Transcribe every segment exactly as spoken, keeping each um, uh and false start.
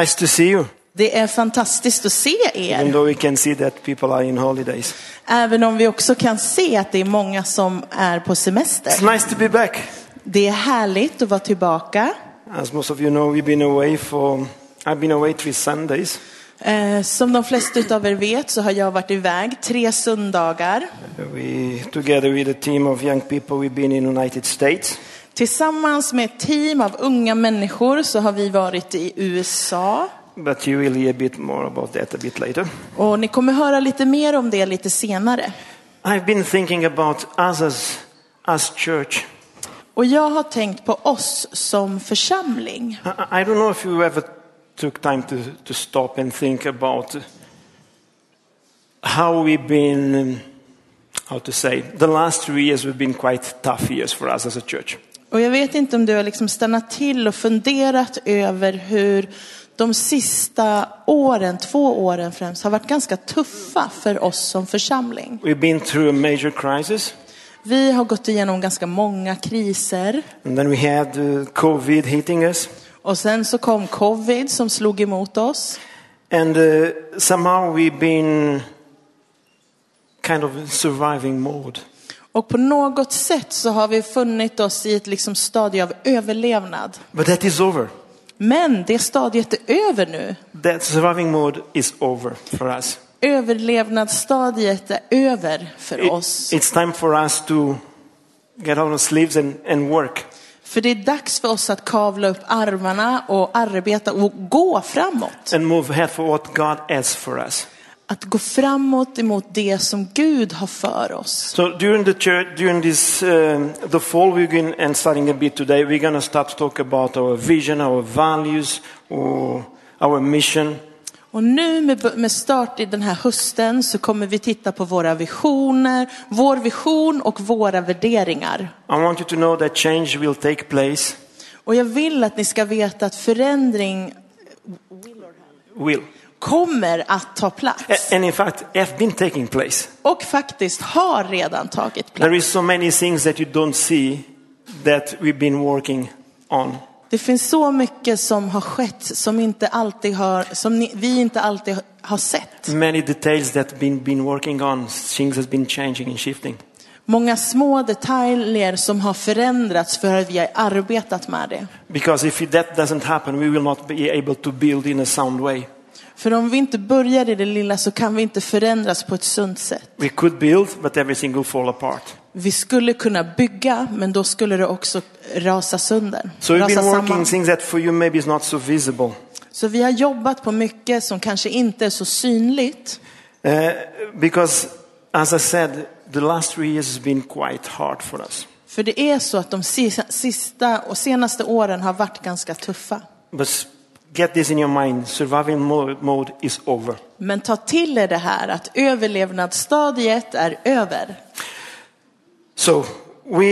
Nice to see you. Det är fantastiskt att se er. Even though we can see that people are in holidays. Även om vi också kan se att det är många som är på semester. It's nice to be back. Det är härligt att vara tillbaka. As most of you know, we've been away for I've been away three Sundays. Eh, som de flesta av er vet så har jag varit iväg tre söndagar. We together with a team of young people we've been in United States. Tillsammans med ett team av unga människor så har vi varit i U S A. But you will hear a bit more about that a bit later. Och ni kommer höra lite mer om det lite senare. I've been thinking about us as, as church. Och jag har tänkt på oss som församling. I, I don't know if you ever took time to, to stop and think about how we've been, how to say, the last three years have been quite tough years for us as a church. Och jag vet inte om du har liksom stannat till och funderat över hur de sista åren, två åren främst, har varit ganska tuffa för oss som församling. We've been through a major crisis. Vi har gått igenom ganska många kriser. And then we had uh, COVID hitting us. Och sen så kom covid som slog emot oss. And uh, somehow we've been kind of surviving mode. Och på något sätt så har vi funnit oss i ett liksom stadie av överlevnad. But that is over. Men det stadiet är över nu. That surviving mode is over for us. Överlevnadsstadiet är över för It, oss. It's time for us to get on our sleeves and, and work. För det är dags för oss att kavla upp armarna och arbeta och gå framåt. And move ahead for what God has for us. Att gå framåt emot det som Gud har för oss. So during the church, during this uh, the fall we're going and starting a bit today, we're going to start to talk about our vision, our values, or our mission. Och nu med, med start i den här hösten så kommer vi titta på våra visioner, vår vision och våra värderingar. I want you to know that change will take place. Och jag vill att ni ska veta att förändring will. kommer att ta plats. And in fact, have been taking place. Och faktiskt har redan tagit plats. There is so many things that you don't see that we've been working on. Det finns så mycket som har skett som inte alltid har som ni, vi inte alltid har sett. Many details that been been working on, things has been changing and shifting. Många små detaljer som har förändrats för att vi har arbetat med det. Because if that doesn't happen, we will not be able to build in a sound way. För om vi inte börjar i det lilla så kan vi inte förändras på ett sunt sätt. We could build, but everything will fall apart. Vi skulle kunna bygga, men då skulle det också rasa sönder. So rasa we've been working samman. Things that for you maybe is not so visible. Så vi har jobbat på mycket som kanske inte är så synligt. Uh, because as I said, the last three years has been quite hard for us. För det är så att de sista och senaste åren har varit ganska tuffa. But get this in your mind. Surviving mode is over. Men ta till er det här att överlevnadsstadiet är över. So, we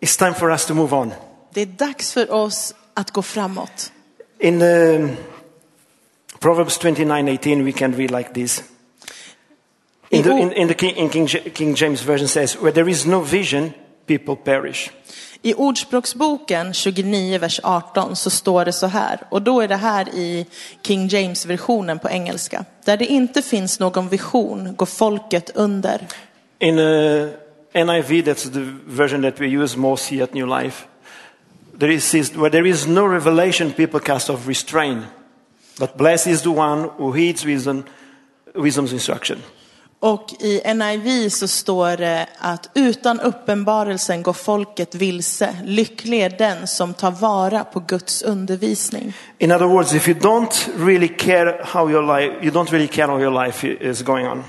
it's time for us to move on. Det är dags för oss att gå framåt. In the Proverbs twenty-nine eighteen we can read like this. In the, in, in the King, in King, King James version says, where there is no vision, people perish. I Ordspråksboken tjugonio vers arton så står det så här, och då är det här i King James versionen på engelska. Där det inte finns någon vision går folket under. In uh, N I V that's the version that we use most here at New Life. There is where there is no revelation people cast off restraint. But blessed is the one who heeds wisdom, wisdom's instruction. Och i N I V så står det att utan uppenbarelsen går folket vilse. Lycklig är den som tar vara på Guds undervisning. In other words, if you don't really care how your life, you don't really care how your life is going on.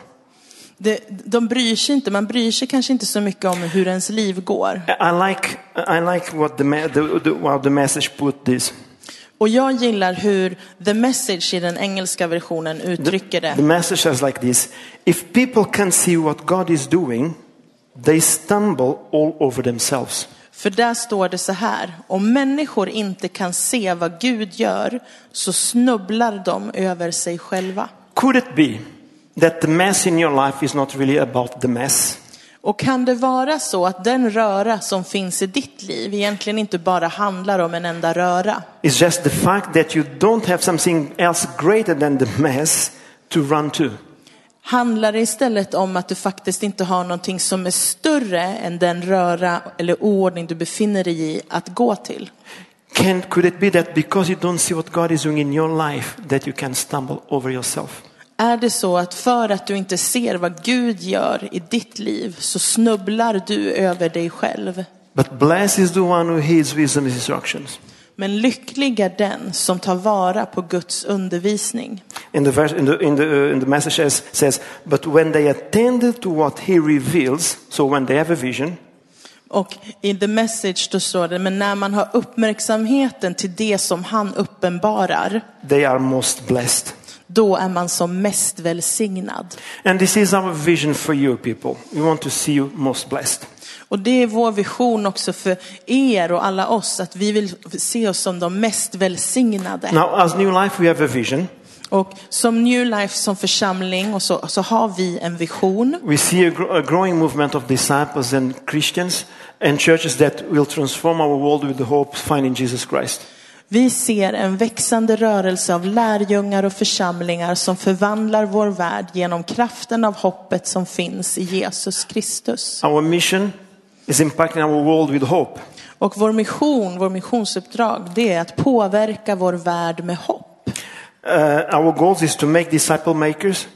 De, de bryr sig inte, man bryr sig kanske inte så mycket om hur ens liv går. I like I like what the, the, the, what the message put this. Och jag gillar hur the message i den engelska versionen uttrycker det. The, the message says like this: if people can see what God is doing, they stumble all over themselves. För där står det så här: om människor inte kan se vad Gud gör, så snubblar de över sig själva. Could it be that the mess in your life is not really about the mess? Och kan det vara så att den röra som finns i ditt liv egentligen inte bara handlar om en enda röra? It's just the fact that you don't have something else greater than the mess to run to. Handlar det istället om att du faktiskt inte har någonting som är större än den röra eller oordning du befinner dig i att gå till? Can, could it be that because you don't see what God is doing in your life that you can stumble over yourself? Är det så att för att du inte ser vad Gud gör i ditt liv så snubblar du över dig själv? But blessed is the one who heeds wisdom's instructions. Men lycklig är den som tar vara på Guds undervisning. And the verse in the in the, in the message says, says but when they attended to what he reveals, so when they have a vision. Och i the message då står det, men när man har uppmärksamheten till det som han uppenbarar, they are most blessed. Då är man som mest välsignad. And this is our vision for you people. We want to see you most blessed. Och det är vår vision också för er och alla oss, att vi vill se oss som de mest välsignade. Now as New Life we have a vision. Och som New Life, som församling, och så, så har vi en vision. We see a, gr- a growing movement of disciples and Christians and churches that will transform our world with the hope found in Jesus Christ. Vi ser en växande rörelse av lärjungar och församlingar som förvandlar vår värld genom kraften av hoppet som finns i Jesus Kristus. Our mission is impacting our world with hope. Och vår mission, vår missionsuppdrag, det är att påverka vår värld med hopp. Uh, our goals is to make disciple makers,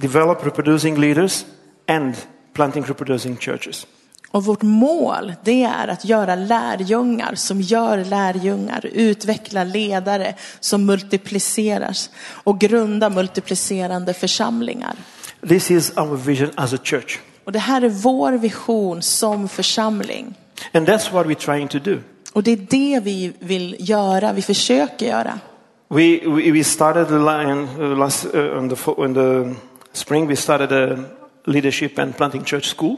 develop reproducing leaders and planting reproducing churches. Och vårt mål, det är att göra lärjungar som gör lärjungar, utveckla ledare som multipliceras och grunda multiplicerande församlingar. This is our vision as a church. Och det här är vår vision som församling. And that's what we're trying to do. Och det är det vi vill göra, vi försöker göra. We we, we started last uh, on the on the spring we started a leadership and planting church school.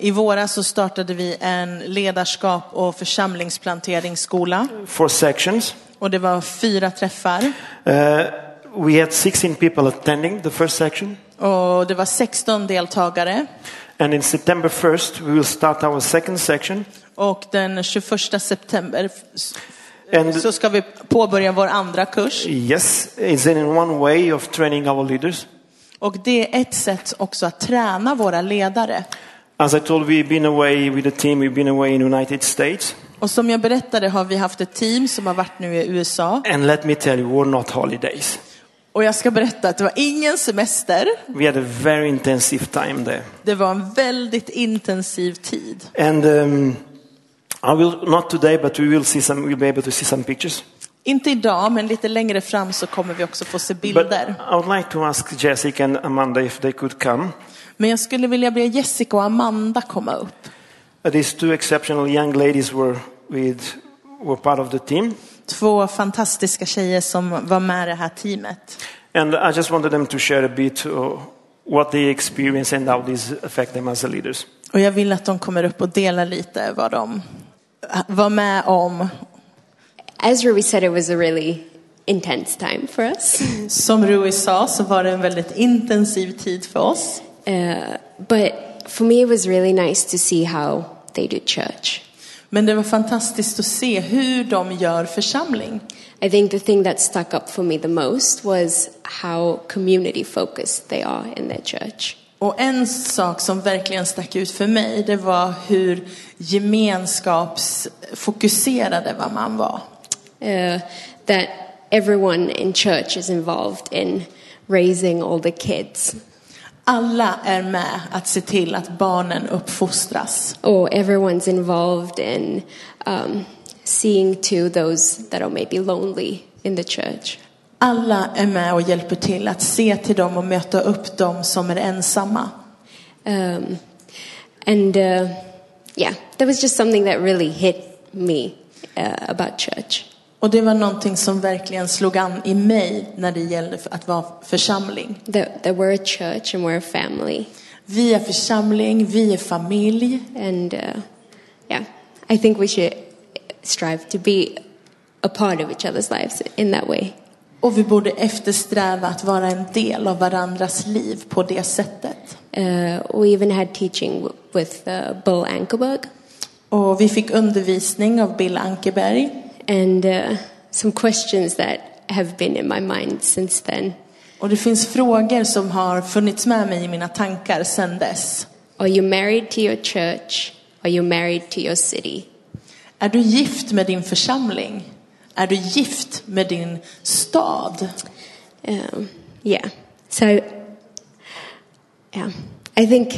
I våras så startade vi en ledarskap och församlingsplanteringsskola. Four sections. Och det var fyra träffar. Uh, we had sixteen people attending the first section. Och det var sexton deltagare. And in September first we will start our second section. Och den tjugoförsta september and så ska vi påbörja vår andra kurs. Yes, it's in one way of training our leaders. Och det är ett sätt också att träna våra ledare. As I told, we've been away with a team. We've been away in United States. Och som jag berättade har vi haft ett team som har varit nu i U S A. And let me tell you, we're not holidays. Och jag ska berätta att det var ingen semester. We had a very intensive time there. Det var en väldigt intensiv tid. And um, I will not today, but we will see some. We'll be able to see some pictures. Inte idag, men lite längre fram så kommer vi också få se bilder. But I would like to ask Jessica and Amanda if they could come. Men jag skulle vilja be Jessica och Amanda komma upp. These two exceptional young ladies were with were part of the team. Två fantastiska tjejer som var med i det här teamet. And I just wanted them to share a bit what they experienced and how this affect them as leaders. Och jag vill att de kommer upp och delar lite vad de var med om. As Rui said, it was a really intense time for us. Som Rui sa så var det en väldigt intensiv tid för oss. Uh, but for me it was really nice to see how they do church. Men det var fantastiskt att se hur de gör församling. I think the thing that stuck up for me the most was how community focused they are in their church. Och en sak som verkligen stack ut för mig, det var hur gemenskapsfokuserade vad man var. Uh, that everyone in church is involved in raising all the kids. Alla är med att se till att barnen uppfostras. Oh, everyone's involved in um, seeing to those that are maybe lonely in the church. Alla är med och hjälper till att se till dem och möta upp dem som är ensamma. Um, and uh, yeah, that was just something that really hit me uh, about church. Och det var någonting som verkligen slog an i mig när det gällde att vara församling. That, that we're a church and we're a family. Vi är församling, vi är familj. And uh, yeah, I think we should strive to be a part of each other's lives in that way. Och vi borde eftersträva att vara en del av varandras liv på det sättet. Uh, we even had teaching with uh, Bill Ankerberg. Och vi fick undervisning av Bill Ankerberg. And uh, some questions that have been in my mind since then. Och det finns frågor som har funnits med mig i mina tankar sedan dess. Are you married to your church? Are you married to your city? Är du gift med din församling? Är du gift med din stad? Um, yeah. So yeah. I think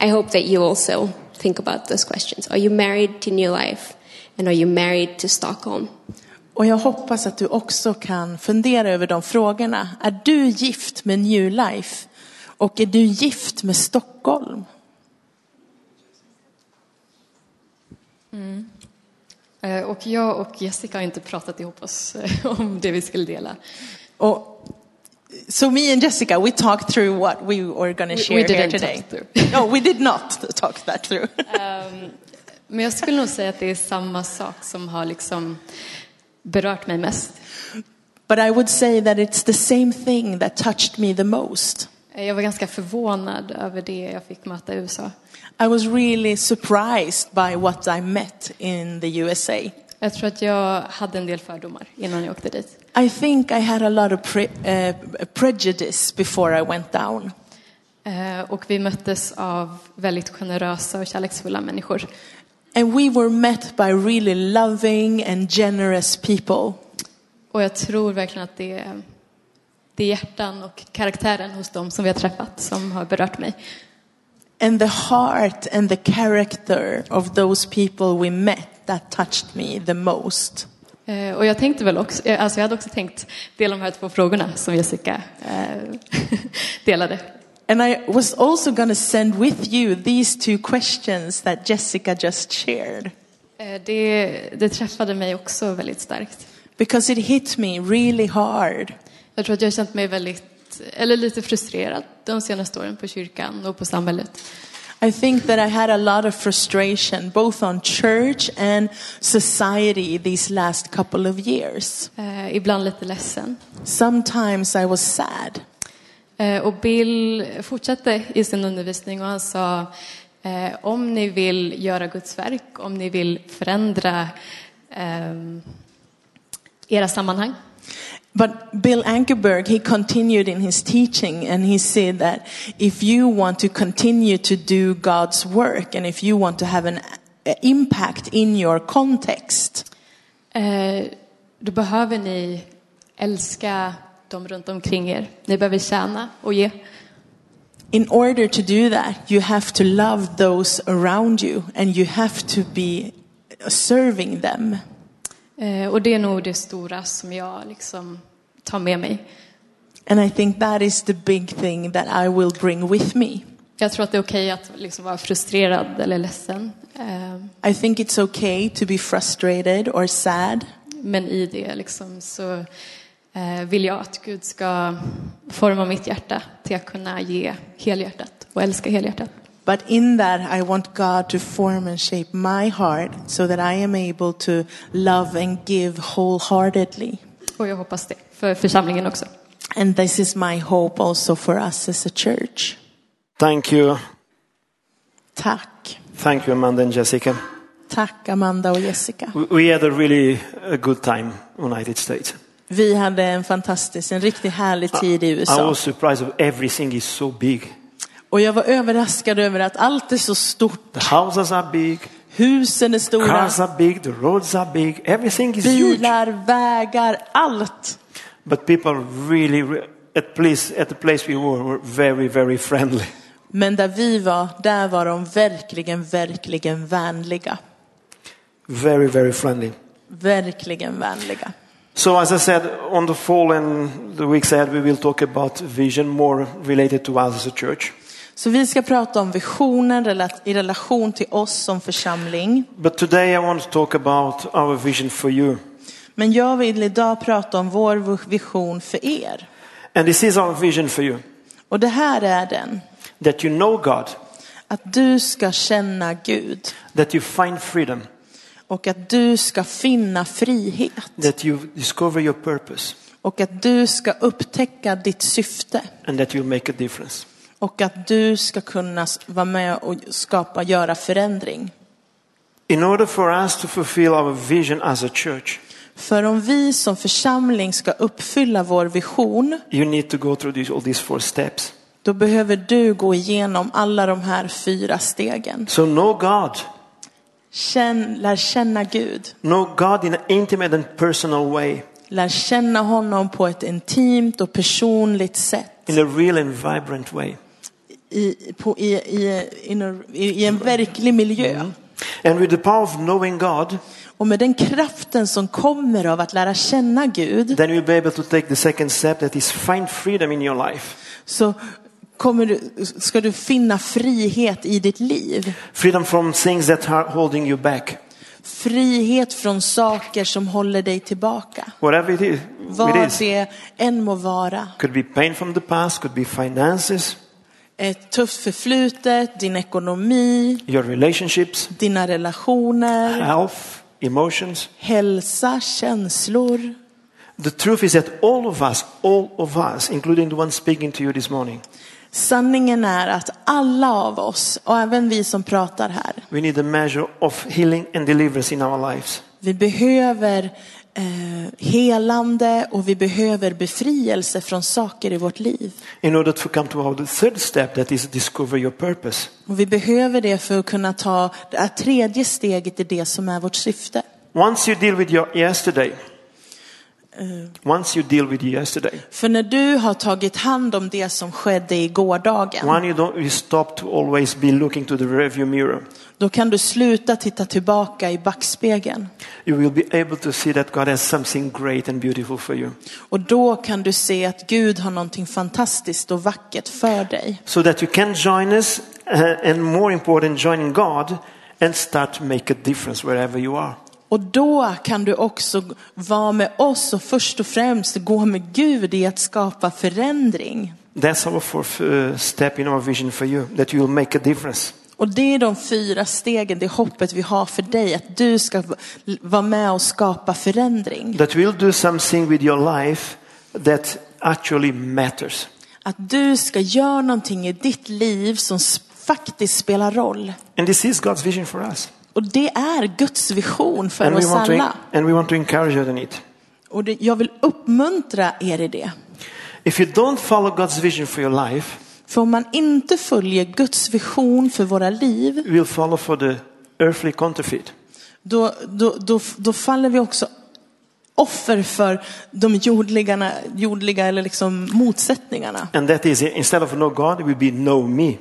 I hope that you also think about those questions. Are you married to New Life? And are you married to Stockholm? Och jag hoppas att du också kan fundera över de frågorna. Är du gift med New Life? Och är du gift med Stockholm? Mm. Och jag och Jessica har inte pratat ihop oss om det vi skulle dela. Och, so me and Jessica, we talked through what we were going to share we here today. No, we did not talk that through. um, men jag skulle nog säga att det är samma sak som har liksom berört mig mest. But I would say that it's the same thing that touched me the most. Jag var ganska förvånad över det jag fick möta i U S A. I was really surprised by what I met in the U S A. Jag tror att jag hade en del fördomar innan jag åkte dit. I think I had a lot of pre- uh, prejudice before I went down. Uh, och vi möttes av väldigt generösa och kärleksfulla människor. And we were met by really loving and generous people. Och jag tror verkligen att det är det är hjärtan och karaktären hos dem som vi har träffat som har berört mig. And the heart and the character of those people we met that touched me the most. Eh, och jag tänkte väl också, alltså jag hade också tänkt dela de här två frågorna som Jessica eh, delade. And I was also going to send with you these two questions that Jessica just shared. Eh, det, det träffade mig också väldigt starkt. Because it hit me really hard. Jag tror att jag har känt mig väldigt, eller lite frustrerad de senaste åren på kyrkan och på samhället. I think that I had a lot of frustration both on church and society these last couple of years. Eh, ibland lite ledsen. Sometimes I was sad. Eh, och Bill fortsatte i sin undervisning och han sa eh, om ni vill göra Guds verk, om ni vill förändra eh, era sammanhang. But Bill Ankerberg, he continued in his teaching and he said that if you want to continue to do God's work and if you want to have an impact in your context, eh, då behöver ni älska dem runt omkring er. Ni behöver tjäna och ge. In order to do that, you have to love those around you and you have to be serving them. Eh, och det är nog det stora som jag liksom tar med mig. And I think that is the big thing that I will bring with me. Jag tror att det är okej att liksom vara frustrerad eller ledsen. Eh, I think it's okay to be frustrated or sad. Men i det liksom så eh, vill jag att Gud ska forma mitt hjärta till att kunna ge helhjärtat och älska helhjärtat. But in that, I want God to form and shape my heart so that I am able to love and give wholeheartedly. Och jag hoppas det för församlingen också. And this is my hope also for us as a church. Thank you. Tack. Thank you, Amanda and Jessica. Tack, Amanda och Jessica. We had a really a good time in the United States. Vi hade en fantastisk, en riktigt härlig tid i U S A. I was surprised that everything is so big. Och jag var överraskad över att allt är så stort. The houses are big. Husen är stora. Cars are big, the roads are big, everything is huge. Bilar, vägar, allt. But people really at place at the place we were were very very friendly. Men där vi var, där var de verkligen verkligen vänliga. Very very friendly. Verkligen vänliga. So as I said on the fall and the weeks ahead we will talk about vision more related to us as a church. Så vi ska prata om visionen i relation till oss som församling. But today I want to talk about our vision for you. Men jag vill idag prata om vår vision för er. And this is our vision for you. Och det här är den. That you know God. Att du ska känna Gud. That you find freedom. Och att du ska finna frihet. That you discover your purpose. Och att du ska upptäcka ditt syfte. And that you make a difference. och att du ska kunna vara med och skapa, göra förändring. In order for us to fulfill our vision as a church. För om vi som församling ska uppfylla vår vision, you need to go through these, all these four steps. Då behöver du gå igenom alla de här fyra stegen. So know God. Känn, lär känna Gud. Know God in an intimate and personal way. Lär känna honom på ett intimt och personligt sätt. In a real and vibrant way. I, på, i, i, in a, i, I en verklig miljö. And with the power of knowing God. Och med den kraften som kommer av att lära känna Gud. Then you'll be able to take the second step, that is find freedom in your life. Så kommer du, ska du finna frihet i ditt liv. Freedom from things that are holding you back. Frihet från saker som håller dig tillbaka. Whatever it is, vad det än må vara. Could be pain from the past, could be finances. Ett tufft förflutet, din ekonomi, your relationships, dina relationer, health, emotions, hälsa, känslor. The truth is that all of us, all of us, including the one speaking to you this morning. Sanningen är att alla av oss, och även vi som pratar här, we need a measure of healing and deliverance in our lives. Vi behöver eh, helande och vi behöver befrielse från saker i vårt liv. In order to come to our third step, that is discover your purpose. Och vi behöver det för att kunna ta det tredje steget i det som är vårt syfte. Once you deal with your yesterday. Once you deal with yesterday. För när du har tagit hand om det som skedde i gårdagen. When you don't you stop to always be looking to the rearview mirror. Då kan du sluta titta tillbaka i backspegeln. You will be able to see that God has something great and beautiful for you. Och då kan du se att Gud har någonting fantastiskt och vackert för dig. So that you can join us and more important joining God and start to make a difference wherever you are. Och då kan du också vara med oss och först och främst gå med Gud i att skapa förändring. That's our fourth step in our vision for you, that you will make a difference. Och det är de fyra stegen, det hoppet vi har för dig, att du ska vara med och skapa förändring. That we'll do something with your life that actually matters. Att du ska göra någonting i ditt liv som faktiskt spelar roll. And this is God's vision for us. Och det är Guds vision för and oss alla. To, and we want to encourage you in it. Och det, jag vill uppmuntra er i det. If you don't follow God's vision for your life, för om man inte följer Guds vision för våra liv, we'll follow for the earthly counterfeit. Då, då, då, då faller vi också offer för de jordliga, jordliga eller liksom motsättningarna. And that is, instead of know God, it will be know me.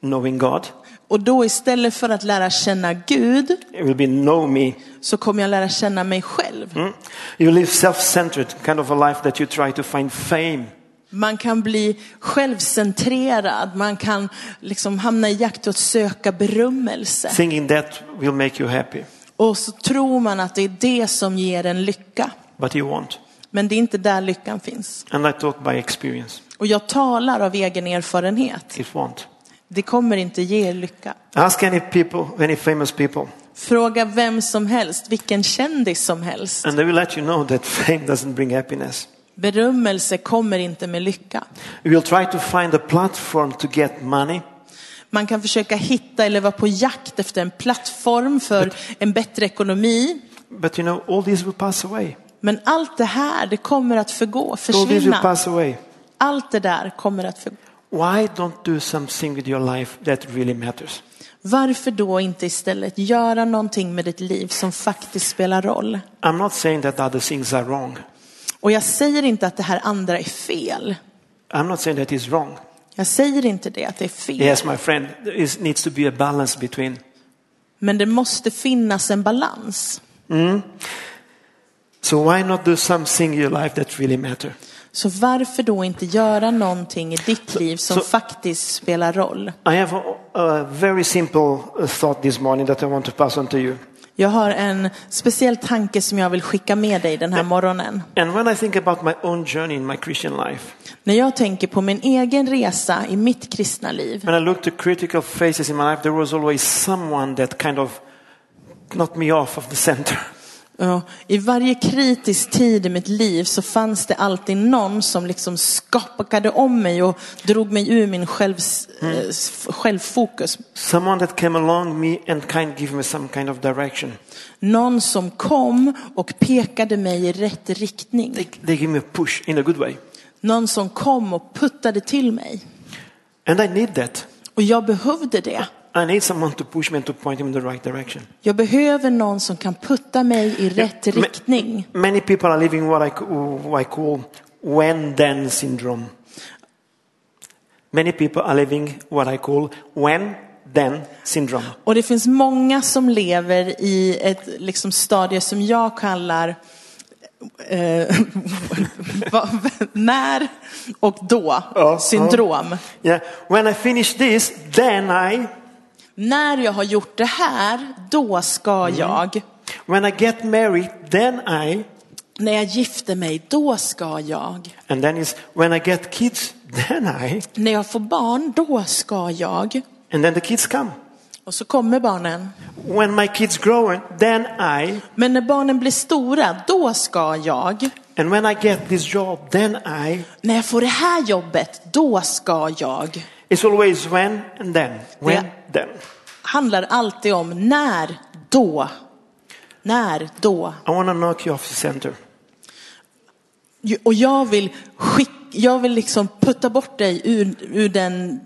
Knowing God. Och då istället för att lära känna Gud, it will be know me. Så kommer jag lära känna mig själv. Mm. You live self-centered, kind of a life that you try to find fame. Man kan bli självcentrerad, man kan liksom hamna i jakt och söka berömmelse. Thinking that will make you happy. Och så tror man att det är det som ger en lycka. But you won't. Men det är inte där lyckan finns. And I talk by experience. Och jag talar av egen erfarenhet. It won't. Det kommer inte ge er lycka. Ask any people, any famous people. Fråga vem som helst, vilken kändis som helst. And they will let you know that fame doesn't bring happiness. Berömmelse kommer inte med lycka. We will try to find a platform to get money. Man kan försöka hitta eller vara på jakt efter en plattform för but, en bättre ekonomi. But you know all this will pass away. Men allt det här, det kommer att förgå, försvinna. All this will pass away. Allt det där kommer att förgå. Why don't do something with your life that really matters? Varför då inte istället göra någonting med ditt liv som faktiskt spelar roll? I'm not saying that other things are wrong. Och jag säger inte att det här andra är fel. I'm not saying that it's wrong. Jag säger inte det att det är fel. Yes, my friend, there needs to be a balance between. Men det måste finnas en balans. Mm. So why not do something in your life that really matters? Så varför då inte göra någonting i ditt liv som so, faktiskt spelar roll? I have a, a very simple thought this morning that I want to pass on to you. Jag har en speciell tanke som jag vill skicka med dig den här and, morgonen. And when I think about my own journey in my Christian life. När jag tänker på min egen resa i mitt kristna liv. When I looked at critical phases in my life, there was always someone that kind of knocked me off of the center. Ja, i varje kritisk tid i mitt liv så fanns det alltid någon som liksom skapade om mig och drog mig ur min självs, mm. eh, självfokus. Someone that came along me and kind gave me some kind of direction. Någon som kom och pekade mig i rätt riktning. They, they gave me a push in a good way. Någon som kom och puttade till mig. And I need that. Och jag behövde det. I need someone to push me and to point him in the right direction. Jag behöver någon som kan putta mig i rätt yeah, riktning. Many people are living what I, what I call when then syndrome. Many people are living what I call when then syndrome. Och det finns många som lever i ett liksom stadie som jag kallar när och då oh, syndrom. Oh. Yeah, when I finish this then I När jag har gjort det här, då ska jag. When I get married, then I. När jag gifter mig, då ska jag. And then is when I get kids, then I. När jag får barn, då ska jag. And then the kids come. Och så kommer barnen. When my kids grow, then I. Men när barnen blir stora, då ska jag. And when I get this job, then I. När jag får det här jobbet, då ska jag. It's always when and then. When, then. Handlar alltid om när, då. När, då. I want to knock you off the center. Och jag vill skick, jag vill liksom putta bort dig ur, ur den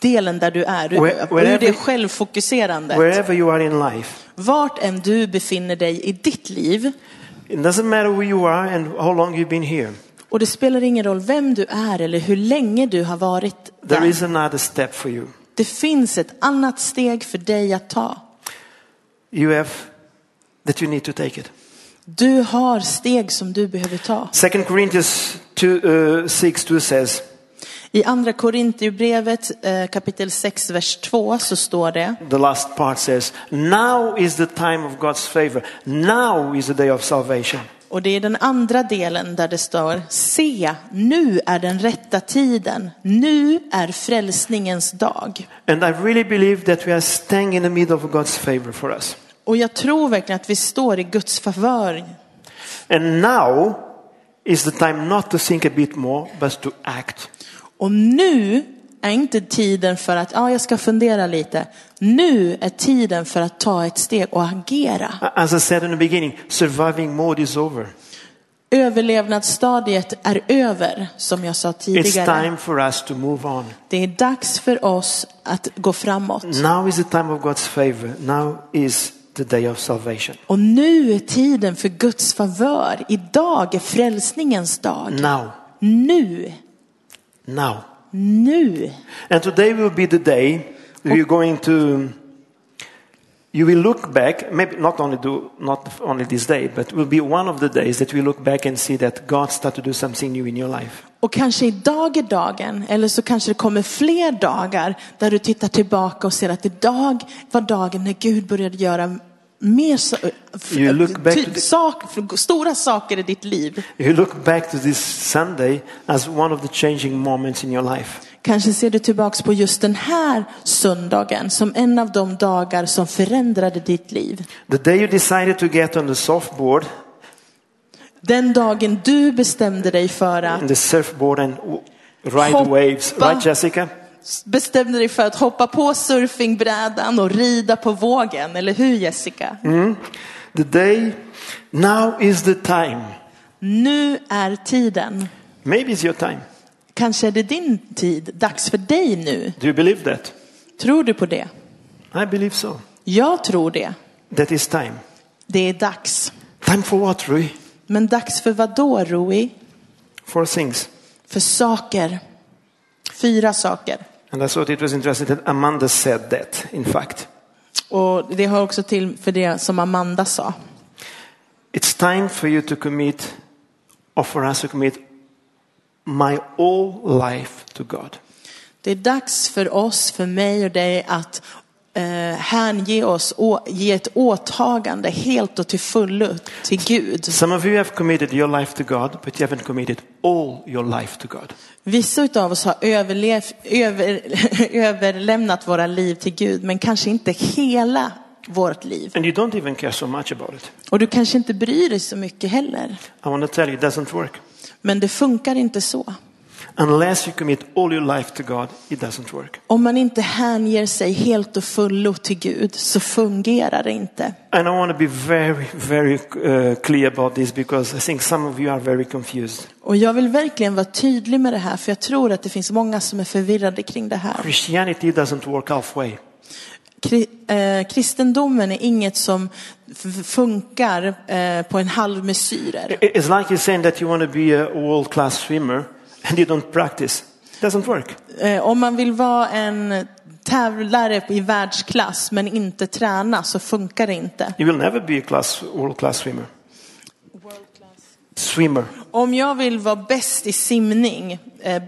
delen där du är. Where, wherever, ur det självfokuserandet. Wherever you are in life. Vart än du befinner dig i ditt liv. It doesn't matter who you are and how long you've been here. Och det spelar ingen roll vem du är eller hur länge du har varit där. There is another step for you. Det finns ett annat steg för dig att ta. You have that you need to take it. Du har steg som du behöver ta. Second Corinthians two six two says. I andra Korintierbrevet uh, kapitel sex vers två så står det. The last part says, now is the time of God's favor. Now is the day of salvation. Och det är den andra delen där det står, se, nu är den rätta tiden. Nu är frälsningens dag. And I really believe that we are staying in the middle of God's favor for us. Och jag tror verkligen att vi står i Guds favör. And now is the time not to think a bit more, but to act. Och nu är inte tiden för att, ja, jag ska fundera lite. Nu är tiden för att ta ett steg och agera. As I said in the beginning, surviving mode is over. Överlevnadsstadiet är över, som jag sa tidigare. It's time for us to move on. Det är dags för oss att gå framåt. Now is the time of God's favor. Now is the day of salvation. Och nu är tiden för Guds favör. Idag är frälsningens dag. Now. Nu. Now. Nu. And today will be the day you're going to you will look back, maybe not only do not only this day, but will be one of the days that we look back and see that God started to do something new in your life. Och kanske idag är dagen, eller så kanske det kommer fler dagar där du tittar tillbaka och ser att idag var dagen när Gud började göra mer so- ty- the- sak- stora saker i ditt liv. You look back to this Sunday as one of the changing moments in your life. Kanske ser du tillbaks på just den här söndagen som en av de dagar som förändrade ditt liv. The day you decided to get on the surfboard. Den dagen du bestämde dig för att the surfboard and ride hoppa. Waves, right, Jessica? Bestämde dig för att hoppa på surfingbrädan och rida på vågen, eller hur, Jessica? Mm. The day, now is the time. Nu är tiden. Maybe it's your time. Kanske är det din tid, dags för dig nu. Do you believe that? Tror du på det? I believe so. Jag tror det. That is time. Det är dags. Time for what, Rui? Men dags för vad då, Rui? For things. För saker. Fyra saker. And I thought it was interesting that Amanda said that, in fact. Och det har också till för det som Amanda sa. It's time for you to commit, or for us to commit my whole life to God. Det är dags för oss, för mig och dig, att eh, hänge oss och ge ett åtagande helt och till fullo till Gud. Some of you have committed your life to God, but you haven't committed all your life to God. Vissa av oss har överlev, över, överlämnat våra liv till Gud, men kanske inte hela vårt liv. And you don't even care so much about it. Och du kanske inte bryr dig så mycket heller. I want to tell you, it doesn't work. Men det funkar inte så. Unless you commit all your life to God, it doesn't work. Om man inte hänger sig helt och fullo till Gud så fungerar det inte. And I want to be very very uh, clear about this because I think some of you are very confused. Och jag vill verkligen vara tydlig med det här för jag tror att det finns många som är förvirrade kring det här. Christianity doesn't work halfway. Kristendomen är inget som funkar på en halv mesyrer. It's like you saying that you want to be a world class swimmer and you don't practice. It doesn't work. Om man vill vara en tävlare i världsklass men inte träna så funkar det inte. You will never be a class world class swimmer. World class swimmer. Om jag vill vara bäst i simning,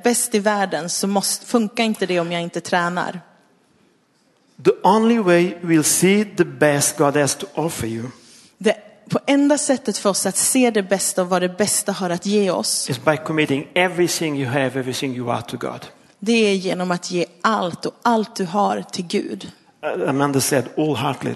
bäst i världen så måste funka inte det om jag inte tränar. The only way we'll see the best God has to offer you. Det på enda sättet för oss att se det bästa och vad det bästa har att ge oss. Is by committing everything you have, everything you are to God. Det är genom att ge allt och allt du har till Gud. Uh, Amanda said all heartily.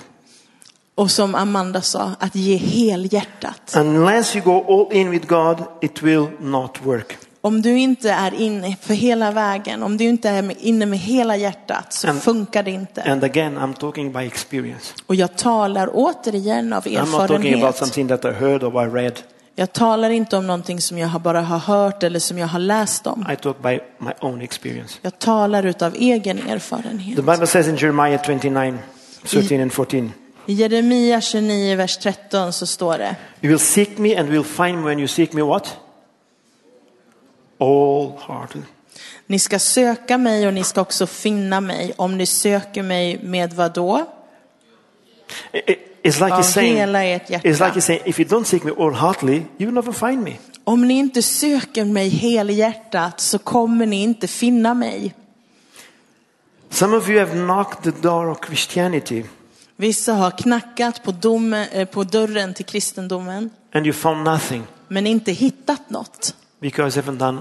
Och som Amanda sa, att ge helhjärtat. Unless you go all in with God, it will not work. Om du inte är inne för hela vägen, om du inte är inne med hela hjärtat så and, funkar det inte. And again, I'm talking by experience. Och jag talar återigen av erfarenhet. I'm not talking about something that I heard or I read. Jag talar inte om någonting som jag bara har hört eller som jag har läst om. I talk by my own experience. Jag talar utav egen erfarenhet. The Bible says in Jeremiah twenty-nine, thirteen and fourteen. I Jeremia tjugonio, vers tretton så står det: You will seek me and will find me when you seek me what? All-hearted. Ni ska söka mig och ni ska också finna mig om ni söker mig med vad då? It's like he's saying, it's like he's saying, if you don't seek me all-heartedly, you will never find me. Om ni inte söker mig helhjärtat så kommer ni inte finna mig. Some of you have knocked the door of Christianity. Vissa har knackat på, dom, på dörren till kristendomen. And you found nothing. Men inte hittat något. Because I haven't done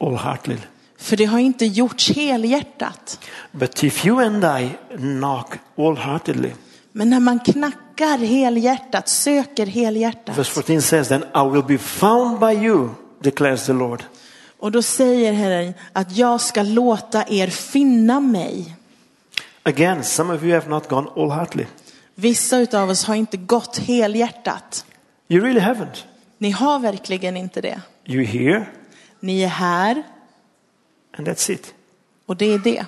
all heartily. För det har inte gjorts helhjärtat. But if you and I knock all heartedly. Men när man knackar helhjärtat, söker helhjärtat. Verse fourteen says, then I will be found by you, declares the Lord. Och då säger Herren att jag ska låta er finna mig. Again, some of you have not gone all heartedly. Vissa utav oss har inte gått helhjärtat. You really haven't. Ni har verkligen inte det. You're here. Ni är här. And that's it. Och det är det.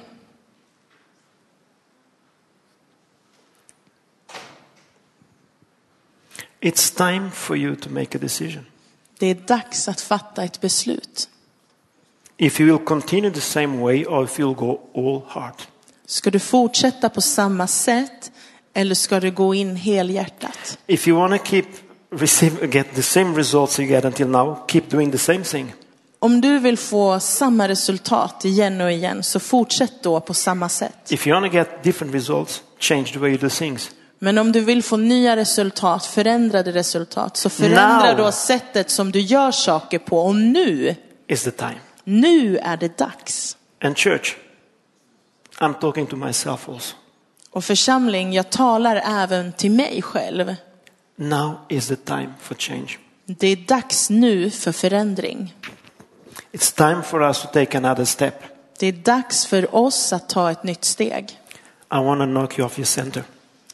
It's time for you to make a decision. Det är dags att fatta ett beslut. If you will continue the same way or if you'll go all heart. Ska du fortsätta på samma sätt eller ska du gå in helhjärtat? If you want to keep Receive, get the same results you get until now, keep doing the same thing. Om du vill få samma resultat igen och igen så fortsätt då på samma sätt. If you want to get different results, change the way you do things. Men om du vill få nya resultat, förändrade resultat, så förändra då sättet som du gör saker på. Och nu is the time. Nu är det dags. And church, I'm talking to myself also. Och församling, jag talar även till mig själv. Now is the time for change. Det är dags nu för förändring. It's time for us to take another step. Det är dags för oss att ta ett nytt steg. I want to knock you off your center.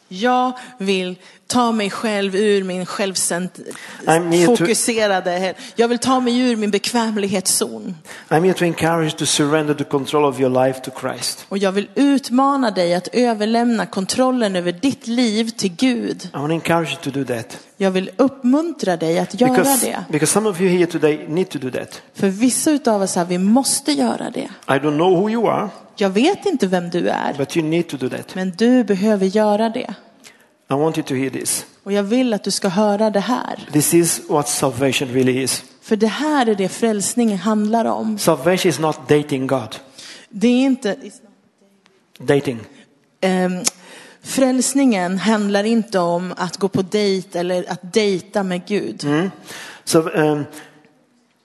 Jag vill ta mig själv ur min självcent- fokuserade. Jag vill ta mig ur min bekvämlighetszon. I'm here to encourage to surrender the control of your life to Christ. Och jag vill utmana dig att överlämna kontrollen över ditt liv till Gud. I want to encourage you to do that. Jag vill uppmuntra dig att göra because, det. Because some of you here today need to do that. För vissa utav oss här, vi måste göra det. I don't know who you are. Jag vet inte vem du är. But you need to do that. Men du behöver göra det. I want you to hear this. Och jag vill att du ska höra det här. This is what salvation really is. För det här är det frälsningen handlar om. Salvation is not dating God. Det är inte dating. Um, frälsningen handlar inte om att gå på dejt eller att dejta med Gud. Mm. So um,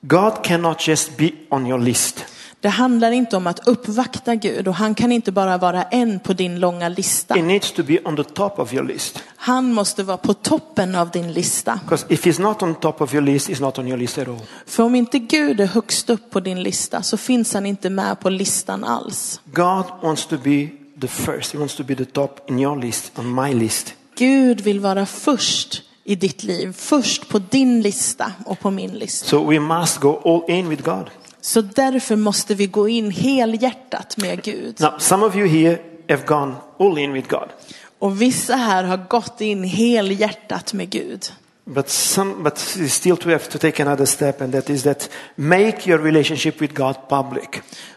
God cannot just be on your list. Det handlar inte om att uppvakta Gud, och han kan inte bara vara en på din långa lista. He needs to be on the top of your list. Han måste vara på toppen av din lista. Because if he's not on top of your list, he's not on your list at all. För om inte Gud är högst upp på din lista, så finns han inte med på listan alls. God wants to be the first. He wants to be the top in your list, on my list. Gud vill vara först i ditt liv, först på din lista och på min lista. So we must go all in with God. Så därför måste vi gå in helhjärtat med Gud. Now, some of you here have gone all in with God. Och vissa här har gått in helhjärtat med Gud. But some, but still we have to take another step, and that is that make your relationship with God public.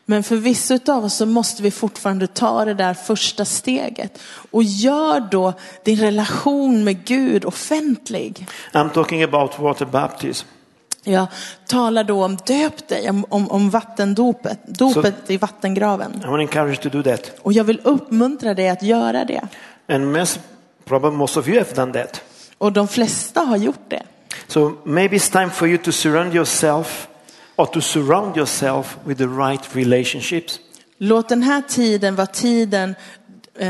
Men för vissa utav oss så måste vi fortfarande ta det där första steget och gör då din relation med Gud offentlig. I'm talking about water baptism. Jag talar då om döp dig, om, om, om vattendopet, dopet so, i vattengraven. I want to encourage you to do that. Och jag vill uppmuntra dig att göra det. And most, probably most of you have done that. Och de flesta har gjort det. So maybe it's time for you to surround yourself or to surround yourself with the right relationships. Låt den här tiden vara tiden eh,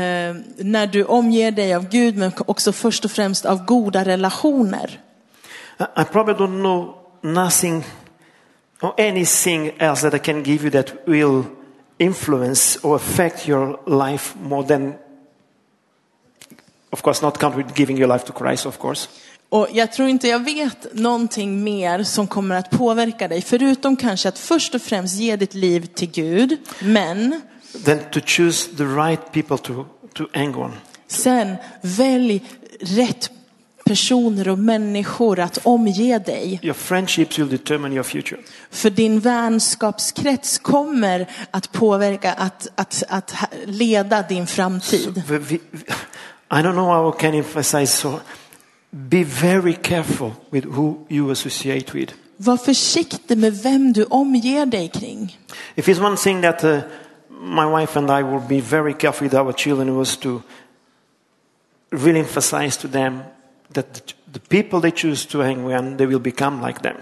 när du omger dig av Gud, men också först och främst av goda relationer. I, I probably don't know nothing or anything else that I can give you that will influence or affect your life more than, of course, not count with giving your life to Christ, of course. Och jag tror inte jag vet någonting mer som kommer att påverka dig, förutom kanske att först och främst ge ditt liv till Gud, men then to choose the right people to to hang on. Sen välj rätt personer och människor att omge dig. Your friendships will determine your future. För din vänskapskrets kommer att påverka, att att att leda din framtid. So, vi, vi, I don't know how I can emphasize, so be very careful with who you associate with. Var försiktig med vem du omger dig kring. If it's one thing that uh, my wife and I will be very careful with our children was to really emphasize to them that the people they choose to hang with, they will become like them.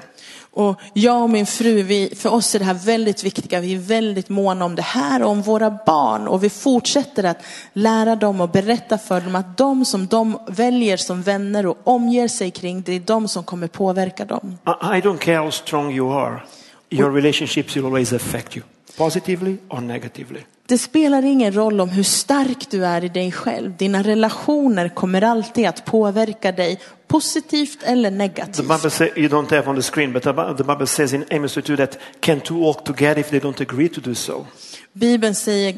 Och jag och min fru, vi, för oss är det här väldigt viktiga. Vi är väldigt måna om det här och om våra barn. Och vi fortsätter att lära dem och berätta för dem att de som de väljer som vänner och omger sig kring, det är de som kommer påverka dem. I don't care how strong you are. Your relationships will always affect you, positively or negatively. Det spelar ingen roll om hur stark du är i dig själv. Dina relationer kommer alltid att påverka dig positivt eller negativt. The Bible says, you don't have on the screen, but the Bible says in Amos two that can two walk together if they don't agree to do so. Bibeln säger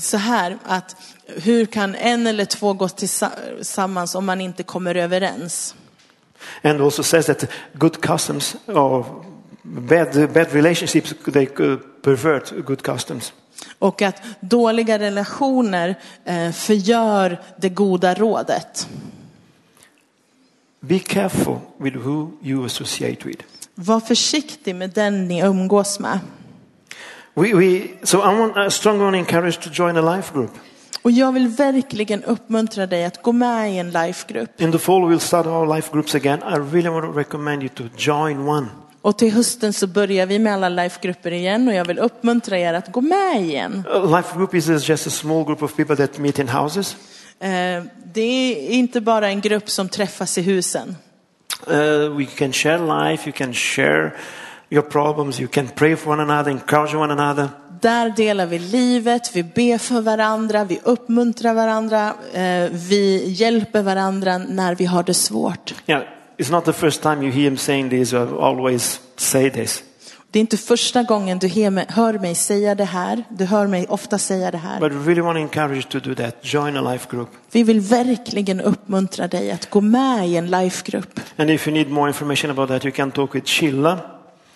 så här, att hur kan en eller två gå tillsammans om man inte kommer överens? And also says that good customs or bad bad relationships, they pervert good customs. Och att dåliga relationer förgör det goda rådet. Be careful with who you associate with. Var försiktig med den ni umgås med. We, we, so I want a strong one encourage to join a life group. Och jag vill verkligen uppmuntra dig att gå med i en life group. In the fall we'll start our life groups again. I really want to recommend you to join one. Och till hösten så börjar vi med alla life-grupper igen, och jag vill uppmuntra er att gå med igen. A life group is just a small group of people that meet in houses. Uh, det är inte bara en grupp som träffas i husen. Uh, we can share life, you can share your problems, you can pray for one another, encourage one another. Där delar vi livet, vi ber för varandra, vi uppmuntrar varandra, uh, vi hjälper varandra när vi har det svårt. Yeah. It's not the first time you hear him saying this. I always say this. Det är inte första gången du hör mig säga det här. Du hör mig ofta säga det här. But we really want to encourage you to do that. Join a life group. Vi vill verkligen uppmuntra dig att gå med i en life group. And if you need more information about that, you can talk with Sheila.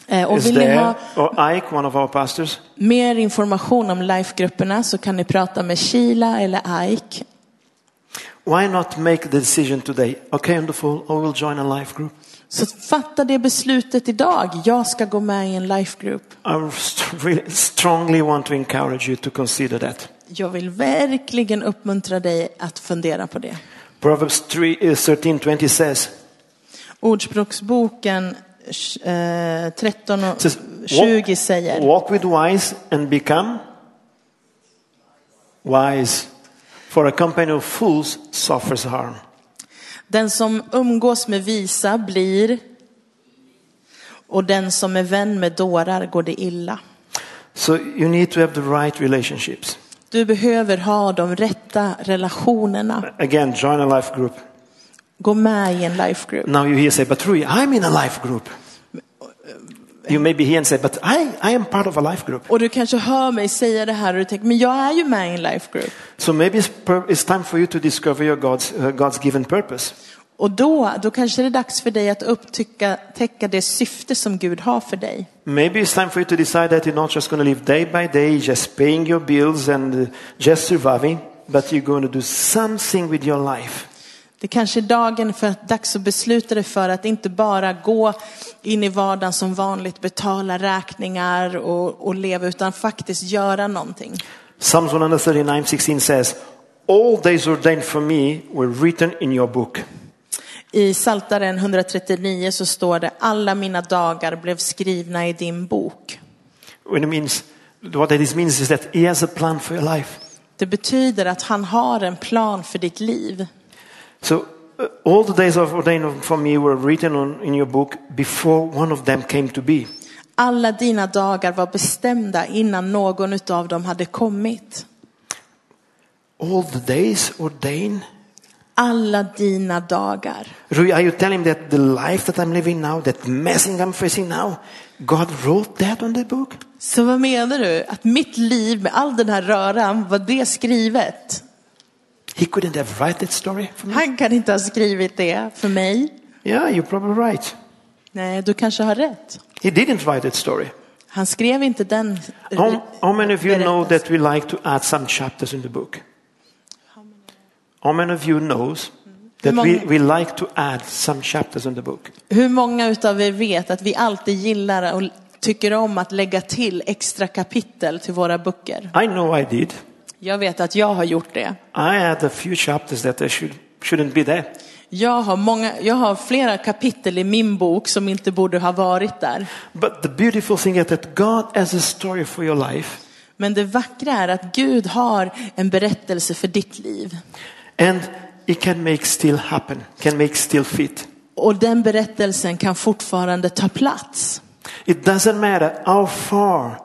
Eh, och vill ni ha or Ike, one of our pastors. Mer information om life-grupperna, så kan ni prata med Sheila eller Ike. Why not make the decision today? Okay, wonderful. I will join a life group. Så fatta det beslutet idag. Jag ska gå med i en life group. I really strongly want to encourage you to consider that. Jag vill verkligen uppmuntra dig att fundera på det. Proverbs thirteen twenty says. Ordspråksboken eh, tretton och tjugo säger. Walk with wise and become wise. For a company of fools suffers harm. Den som umgås med visa blir, och den som är vän med dårar går det illa. So you need to have the right relationships. Du behöver ha de rätta relationerna. Again, join a life group. Gå med i en life group. Now you hear say, but Rui, I'm in a life group. You may be here and say, but I, I am part of a life group. Och du kanske hör mig säga det här och du tänker, men jag är ju med i en life group. So maybe it's, per- it's time for you to discover your God's, uh, God's given purpose. Och då, då kanske det är dags för dig att upptäcka täcka det syfte som Gud har för dig. Maybe it's time for you to decide that you're not just going to live day by day, just paying your bills and just surviving, but you're going to do something with your life. Det kanske är dagen för att dags att besluta dig för att inte bara gå in i vardagen som vanligt, betala räkningar och, och leva, utan faktiskt göra någonting. Psalms one thirty-nine sixteen says, all days ordained for me were written in your book. I Psaltaren one thirty-nine så står det, alla mina dagar blev skrivna i din bok. What it means, what it means is that he has a plan for your life. Det betyder att han har en plan för ditt liv. So uh, all the days of ordained for me were written on, in your book before one of them came to be. Alla dina dagar var bestämda innan någon utav dem hade kommit. All the days ordained. Alla dina dagar. Rui, are you telling that the life that I'm living now, that messing I'm facing now, God wrote that on the book? Så vad menar du? Att mitt liv med all den här röran, var det skrivet? He couldn't have write that story for me. Han kan inte ha skrivit det för mig. Yeah, you're probably right. Nej, du kanske har rätt. He didn't write that story. Han skrev inte den. How, how many of you know that we like to add some chapters in the book? How many of you knows that we, we like to add some chapters in the book? Hur många utav er vet att vi alltid gillar och tycker om att lägga till extra kapitel till våra böcker? I know I did. Jag vet att jag har gjort det. I had a few chapters that I should, shouldn't be there. Jag har många, jag har flera kapitel i min bok som inte borde ha varit där. But the beautiful thing is that God has a story for your life. Men det vackra är att Gud har en berättelse för ditt liv. And it can make still happen, can make still fit. Och den berättelsen kan fortfarande ta plats. It doesn't matter how far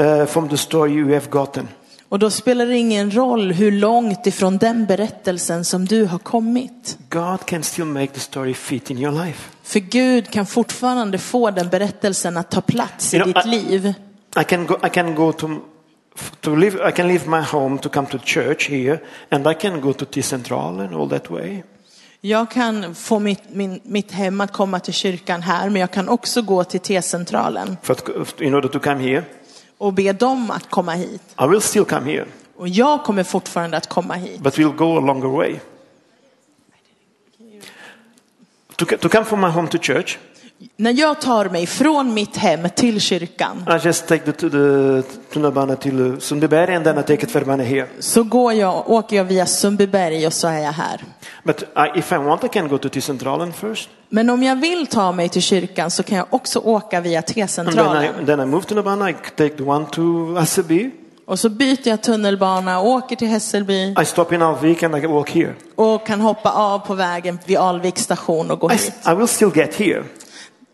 uh, from the story you have gotten. Och då spelar det ingen roll hur långt ifrån den berättelsen som du har kommit. God can still make the story fit in your life. För Gud kan fortfarande få den berättelsen att ta plats you i know, ditt I, liv. I can go I can go to to live I can leave my home to come to church here and I can go to T-centralen all that way. Jag kan få mitt, min, mitt hem att komma till kyrkan här, men jag kan också gå till T-centralen. För att, in order to come here. Och be dem att komma hit. I will still come here. Och jag kommer fortfarande att komma hit. But we'll go a longer way. To, to come from my home to church. När jag tar mig från mitt hem till kyrkan. I just take the to the tunnelbana till Sundbyberg and then I take it tunnelbana here. Så går jag, åker jag via Sundbyberg och så är jag här. But I, if I want I can go to T-centralen first. Men om jag vill ta mig till kyrkan så kan jag också åka via T-centralen. And then I, then I move tunnelbana, I take the one to Hässelby. Och så byter jag tunnelbana och åker till Hässelby. I stop in Alvik and I walk here. Och kan hoppa av på vägen vid Alvik station och gå I, hit. I will still get here.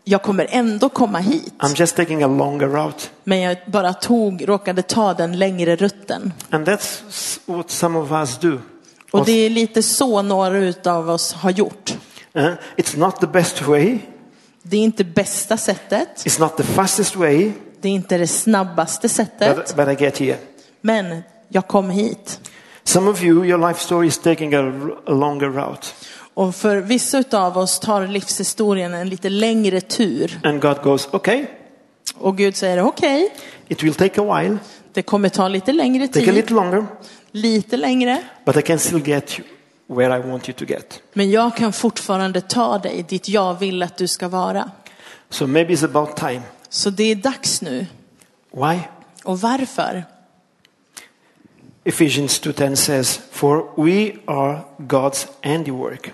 Jag kommer ändå komma hit. I'm just taking a longer route. Men jag bara tog, råkade ta den längre rutten. And that's what some of us do. Och det är lite så några utav oss har gjort. Uh, it's not the best way. Det är inte bästa sättet. It's not the fastest way. Det är inte det snabbaste sättet. But, but I get here. Men jag kom hit. Some of you, your life story is taking a, a longer route. Och för vissa utav oss tar livshistorien en lite längre tur. And God goes, okay. Och Gud säger, okej. Okay. It will take a while. Det kommer ta lite längre tid. Take a little longer. Lite längre. But I can still get you where I want you to get. Men jag kan fortfarande ta dig dit jag vill att du ska vara. So maybe it's about time. Så det är dags nu. Why? Och varför? Ephesians two ten says, for we are God's handiwork.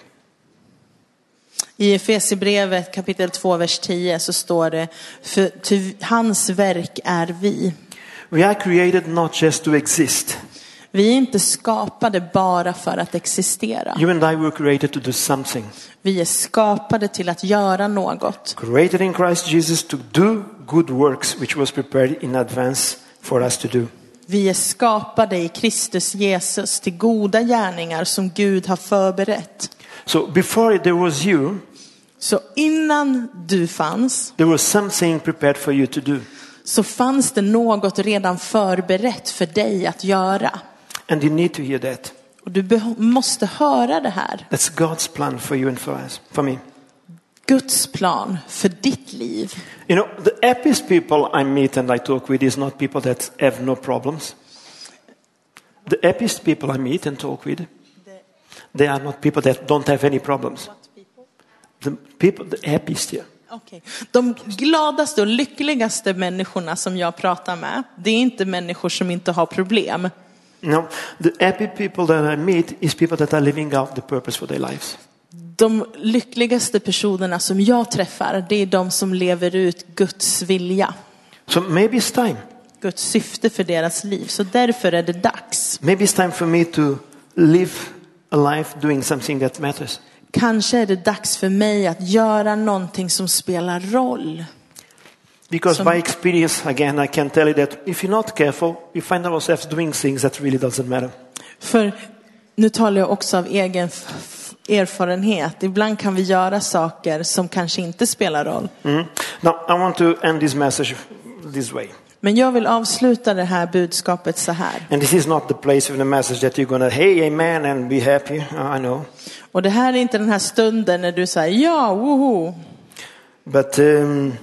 I Efesierbrevet kapitel två, vers tio så står det, för ty hans verk är vi. We are created not just to exist. Vi är inte skapade bara för att existera. You and I were created to do something. Vi är skapade till att göra något. Created in Christ Jesus to do good works which was prepared in advance for us to do. Vi är skapade i Kristus Jesus till goda gärningar som Gud har förberett. So before there was you, så innan du fanns, there was something prepared for you to do. Så fanns det något redan förberett för dig att göra. And you need to hear that. Och du be- måste höra det här. That's God's plan for you and for us, for me. Guds plan för ditt liv. You know, the happiest people I meet and I talk with is not people that have no problems. The happiest people I meet and talk with, they are not people that don't have any problems. The people, the happiest here. Okay. De gladaste och lyckligaste människorna som jag pratar med, det är inte människor som inte har problem. No, the happy people that I meet is people that are living out the purpose for their lives. De lyckligaste personerna som jag träffar, det är de som lever ut Guds vilja. So maybe it's time. Guds syfte för deras liv. Så därför är det dags. Maybe it's time for me to live a life doing something that matters. Kanske är det dags för mig att göra någonting som spelar roll. Because som... by experience again I can tell you that if you're not careful, you find ourselves doing things that really doesn't matter. För nu talar jag också av egen f- erfarenhet. Ibland kan vi göra saker som kanske inte spelar roll. Mm. Now I want to end this message this way. Men jag vill avsluta det här budskapet så här. And this is not the place of the message that you're going to hey amen and be happy. I know. Och det här är inte den här stunden när du säger ja, woho. But um,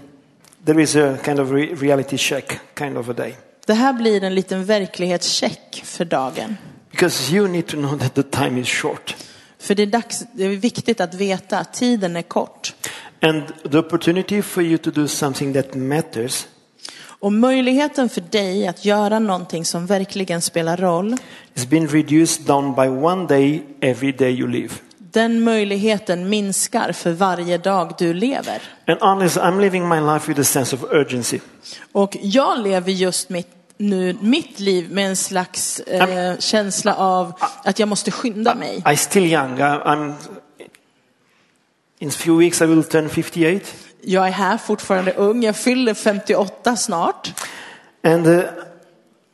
there is a kind of re- reality check kind of a day. Det här blir en liten verklighetscheck för dagen. Because you need to know that the time is short. För det är dags, det är viktigt att veta att tiden är kort. And the opportunity for you to do something that matters. Och möjligheten för dig att göra någonting som verkligen spelar roll. It's been reduced down by one day every day you live. Den möjligheten minskar för varje dag du lever. And honestly, I'm living my life with a sense of urgency. Och jag lever just mitt nu mitt liv med en slags eh, känsla av att jag måste skynda mig. I still young. I'm in few weeks I will turn fifty-eight. Jag är här fortfarande ung. Jag fyller femtioåtta snart. And uh,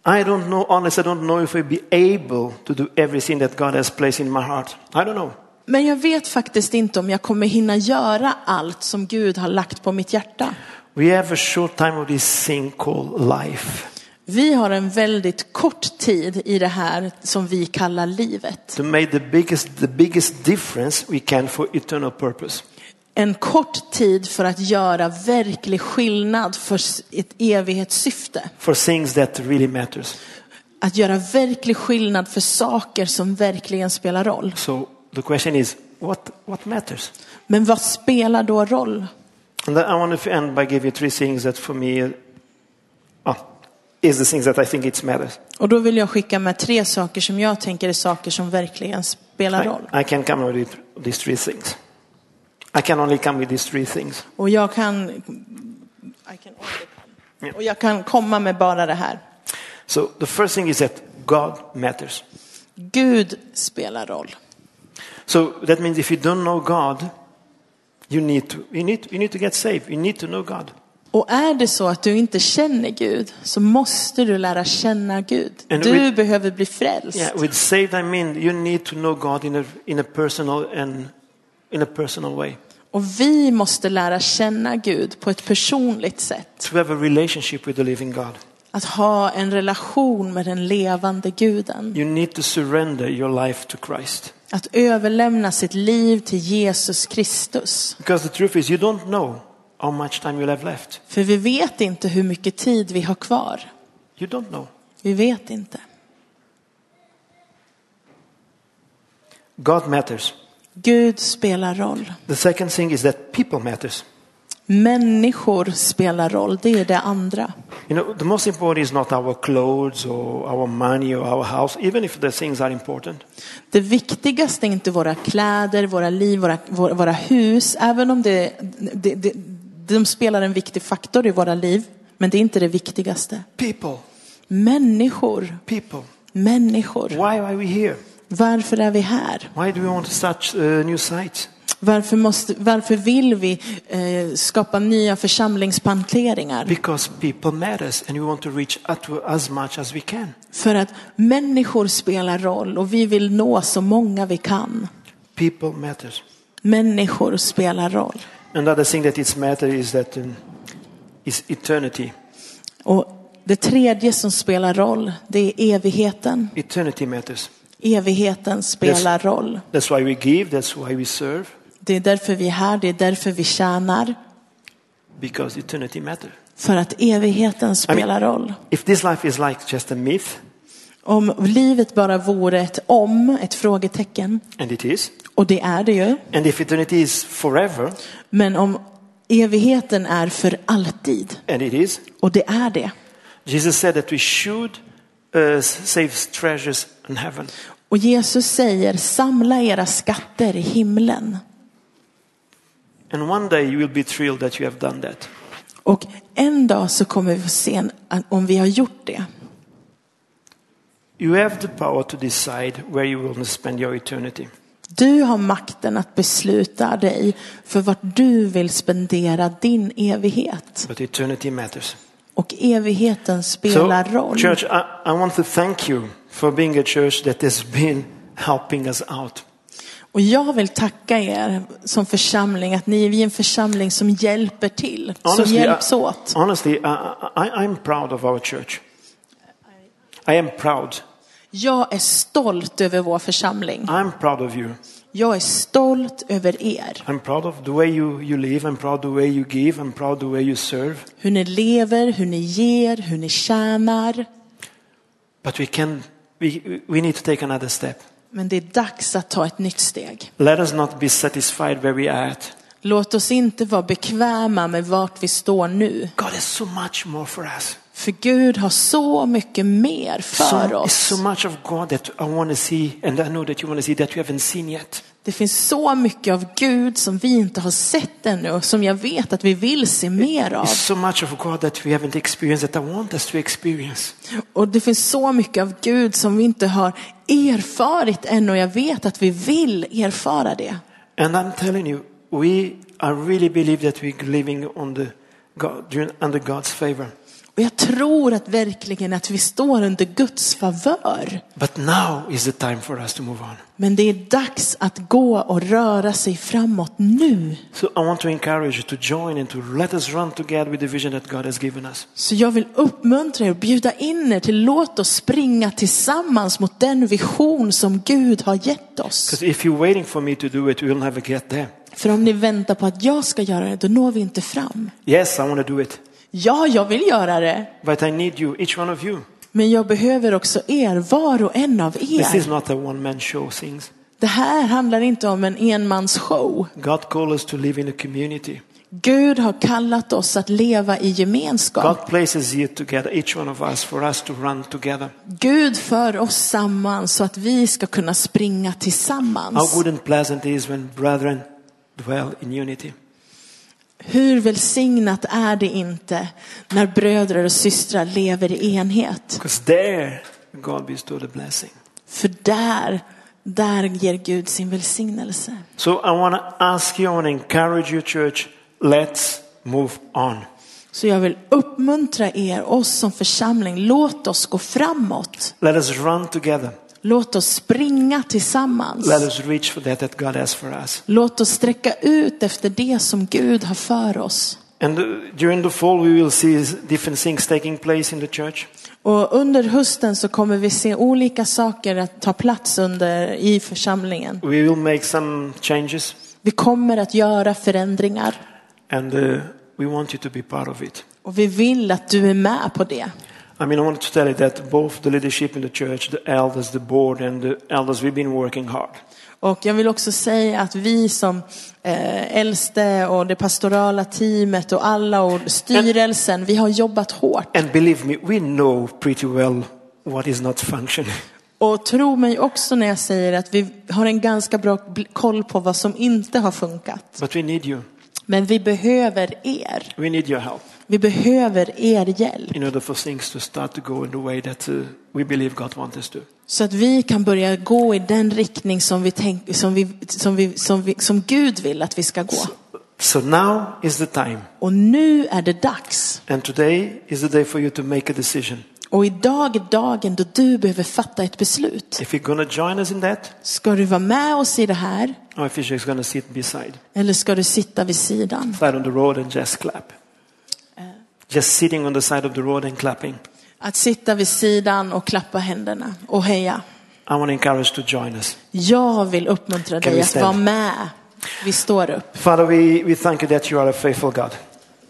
I don't know, honestly, I don't know if I'll be able to do everything that God has placed in my heart. I don't know. Men jag vet faktiskt inte om jag kommer hinna göra allt som Gud har lagt på mitt hjärta. We have a short time of this thing called life. Vi har en väldigt kort tid i det här som vi kallar livet. To make the biggest the biggest difference we can for eternal purpose. En kort tid för att göra verklig skillnad för ett evighetssyfte. For things that really matters. Att göra verklig skillnad för saker som verkligen spelar roll. So the question is what what matters? Men vad spelar då roll? And I want to end by giving you three things that for me oh, is the things that I think it matters. Och då vill jag skicka med tre saker som jag tänker är saker som verkligen spelar roll. I, I can come with these three things. I can only come with these three things. Och jag kan I can only come. Och jag kan komma med bara det här. So the first thing is that God matters. Gud spelar roll. So that means if you don't know God, you need to you need you need to get saved. You need to know God. Och är det så att du inte känner Gud så måste du lära känna Gud. And du with, behöver bli frälst. Yeah, with saved I mean you need to know God in a in a personal and in a personal way. Och vi måste lära känna Gud på ett personligt sätt. To have a relationship with the living God. Att ha en relation med den levande Guden. You need to surrender your life to Christ. Att överlämna sitt liv till Jesus Kristus. Because the truth is you don't know how much time you have left. För vi vet inte hur mycket tid vi har kvar. You don't know. Vi vet inte. God matters. Gud spelar roll. The second thing is that people matters. Människor spelar roll, det är det andra. You know, the most important is not our clothes or our money or our house, even if the things are important. Det viktigaste är inte våra kläder, våra liv, våra våra, våra hus, även om det, det, det de spelar en viktig faktor i våra liv, men det är inte det viktigaste. People. Människor. People. Människor. Why are we here? Varför är vi här? Why do we want such uh, new sites? Varför måste, varför vill vi eh, skapa nya församlingsplanteringar? Because people matters and we want to reach out to as much as we can. För att människor spelar roll och vi vill nå så många vi kan. People matters. Människor spelar roll. Another thing that it's matter is that um, is eternity. Och det tredje som spelar roll, det är evigheten. Eternity matters. Evigheten spelar that's, roll. That's why we give, that's why we serve. Det är därför vi är här, det är därför vi tjänar. Because eternity matters. För att evigheten spelar I mean, roll. If this life is like just a myth. Om livet bara vore ett om, ett frågetecken. And it is. Och det är det ju. And if eternity is forever. Men om evigheten är för alltid. And it is. Och det är det. Jesus said that we should uh, save treasures in heaven. Och Jesus säger, samla era skatter i himlen. And one day you will be thrilled that you have done that. Och en dag så kommer vi få se om vi har gjort det. You have the power to decide where you will spend your eternity. Du har makten att besluta dig för vart du vill spendera din evighet. But eternity matters. Och evigheten spelar so, roll. Church, I, I want to thank you for being a church that has been helping us out. Och jag vill tacka er som församling att ni är en församling som hjälper till, honestly, som hjälps åt. I, honestly, I, I, I'm proud of our church. I am proud. Jag är stolt över vår församling. I'm proud of you. Jag är stolt över er. I'm proud of the way you you live, I'm proud of the way you give, I'm proud of the way you serve. Hur ni lever, hur ni ger, hur ni tjänar. But we can we we need to take another step. Men det är dags att ta ett nytt steg. Let us not be satisfied where we are at. Låt oss inte vara bekväma med vart vi står nu. God has so much more for us. För Gud har så mycket mer för so, oss. So much of God that I want to see and I know that you want to see that you haven't seen yet. Det finns så mycket av Gud som vi inte har sett ännu, som jag vet att vi vill se mer av. It's so much of God that we haven't experienced that I want us to experience. Och det finns så mycket av Gud som vi inte har erfarit ännu och jag vet att vi vill erfara det. And I'm telling you, we I really believe that we're living on the God, under God's favor. Och jag tror att verkligen att vi står under Guds favör. But now is the time for us to move on. Men det är dags att gå och röra sig framåt nu. So I want to encourage you to join and to let us run together with the vision that God has given us. Så jag vill uppmuntra er och bjuda in er till låt oss springa tillsammans mot den vision som Gud har gett oss. Because if you're waiting for me to do it, we will never get there. För om ni väntar på att jag ska göra det, då når vi inte fram. Yes, I want to do it. Ja, jag vill göra det. But I need you, each one of you. Men jag behöver också er, var och en av er. This is not a one man show things. Det här handlar inte om en enmansshow. God calls us to live in a community. Gud har kallat oss att leva i gemenskap. God places you together, each one of us, for us to run together. Gud för oss samman så att vi ska kunna springa tillsammans. How good and pleasant it is when brethren dwell in unity. Hur välsignat är det inte när bröder och systrar lever i enhet? Because there God bestows the blessing. För där där ger Gud sin välsignelse. So I want to ask you and encourage you church, let's move on. Så jag vill uppmuntra er oss som församling, låt oss gå framåt. Let us run together. Låt oss springa tillsammans. Let us reach for that that God has for us. Låt oss sträcka ut efter det som Gud har för oss. And during the fall we will see different things taking place in the church. Och under hösten så kommer vi se olika saker att ta plats under i församlingen. We will make some changes. Vi kommer att göra förändringar. And uh, we want you to be part of it. Och vi vill att du är med på det. I mean, I want to tell you that both the leadership in the church, the elders, the board, and the elders, we've been working hard. Och jag vill också säga att vi som äldste och det pastorala teamet och alla och styrelsen, and, vi har jobbat hårt. And believe me, we know pretty well what is not functioning. Och tro mig också när jag säger att vi har en ganska bra koll på vad som inte har funkat. But we need you. Men vi behöver er. We need your help. Vi behöver er hjälp. In order for things to start to go in the way that uh, we believe God wants us to. Så att vi kan börja gå i den riktning som vi tänk, som vi som vi som vi som Gud vill att vi ska gå. So, so now is the time. Och nu är det dags. And today is the day for you to make a decision. Och idag är dagen då du behöver fatta ett beslut. If you're gonna join us in that, ska du vara med oss i det här? Or if you're gonna sit beside. Eller ska du sitta vid sidan? Slide on the road and just clap. Uh, just sitting on the side of the road and clapping. Att sitta vid sidan och klappa händerna och heja. I want to encourage to join us. Jag vill uppmuntra dig att vara med. Vi står upp. Father, we, we thank you that you are a faithful God.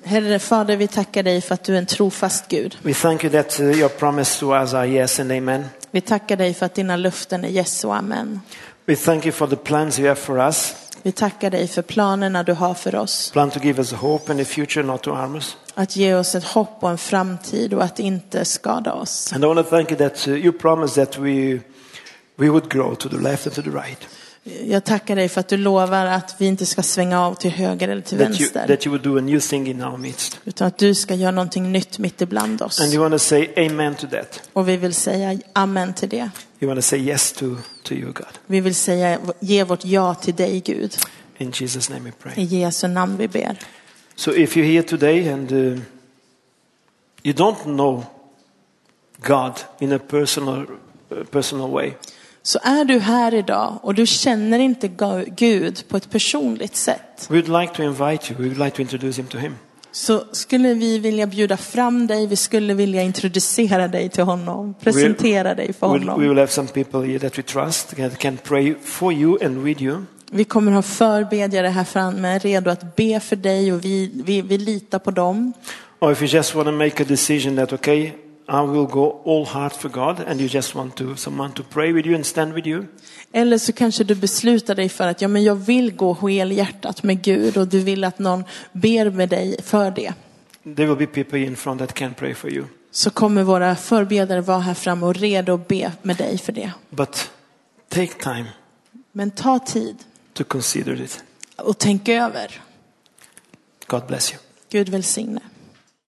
Herre Fader, vi tackar dig för att du är en trofast Gud. We thank you that your promise to us are yes and amen. Vi tackar dig för att dina löften är yes och amen. We thank you for the plans you have for us. Vi tackar dig för planerna du har för oss. Plan to give us hope and a future, not to harm us. Att ge oss ett hopp och en framtid och att inte skada oss. And I want to thank you that you promised that we we would grow to the left and to the right. Jag tackar dig för att du lovar att vi inte ska svänga av till höger eller till that vänster. You, that you will do a new thing in our midst. Utan att du ska göra någonting nytt mitt ibland oss. And you want to say amen to that. Och vi vill säga amen till det. You want to say yes to to you, God. Vi vill säga ge vårt ja till dig, Gud. In Jesus name we pray. I Jesu namn vi ber. So if you're here today and uh, you don't know God in a personal uh, personal way. Så är du här idag och du känner inte Gud på ett personligt sätt. We would like to invite you. We would like to introduce him to him. Så skulle vi vilja bjuda fram dig, vi skulle vilja introducera dig till honom, presentera dig för honom. We will have some people here that we trust that can pray for you and with you. Vi kommer ha förbedjare här framme redo att be för dig och vi vi, vi litar på dem. Or if you just want to make a decision that okay, I will go all hard for God and you just want to someone to pray with you and stand with you. Eller så kanske du beslutar dig för att ja, men jag vill gå helhjärtat med Gud och du vill att någon ber med dig för det. There will be people in front that can pray for you. Så kommer våra förbedjare vara här framme och redo att be med dig för det. But take time. Men ta tid. To consider it. Och tänk över. God bless you. Gud välsigne.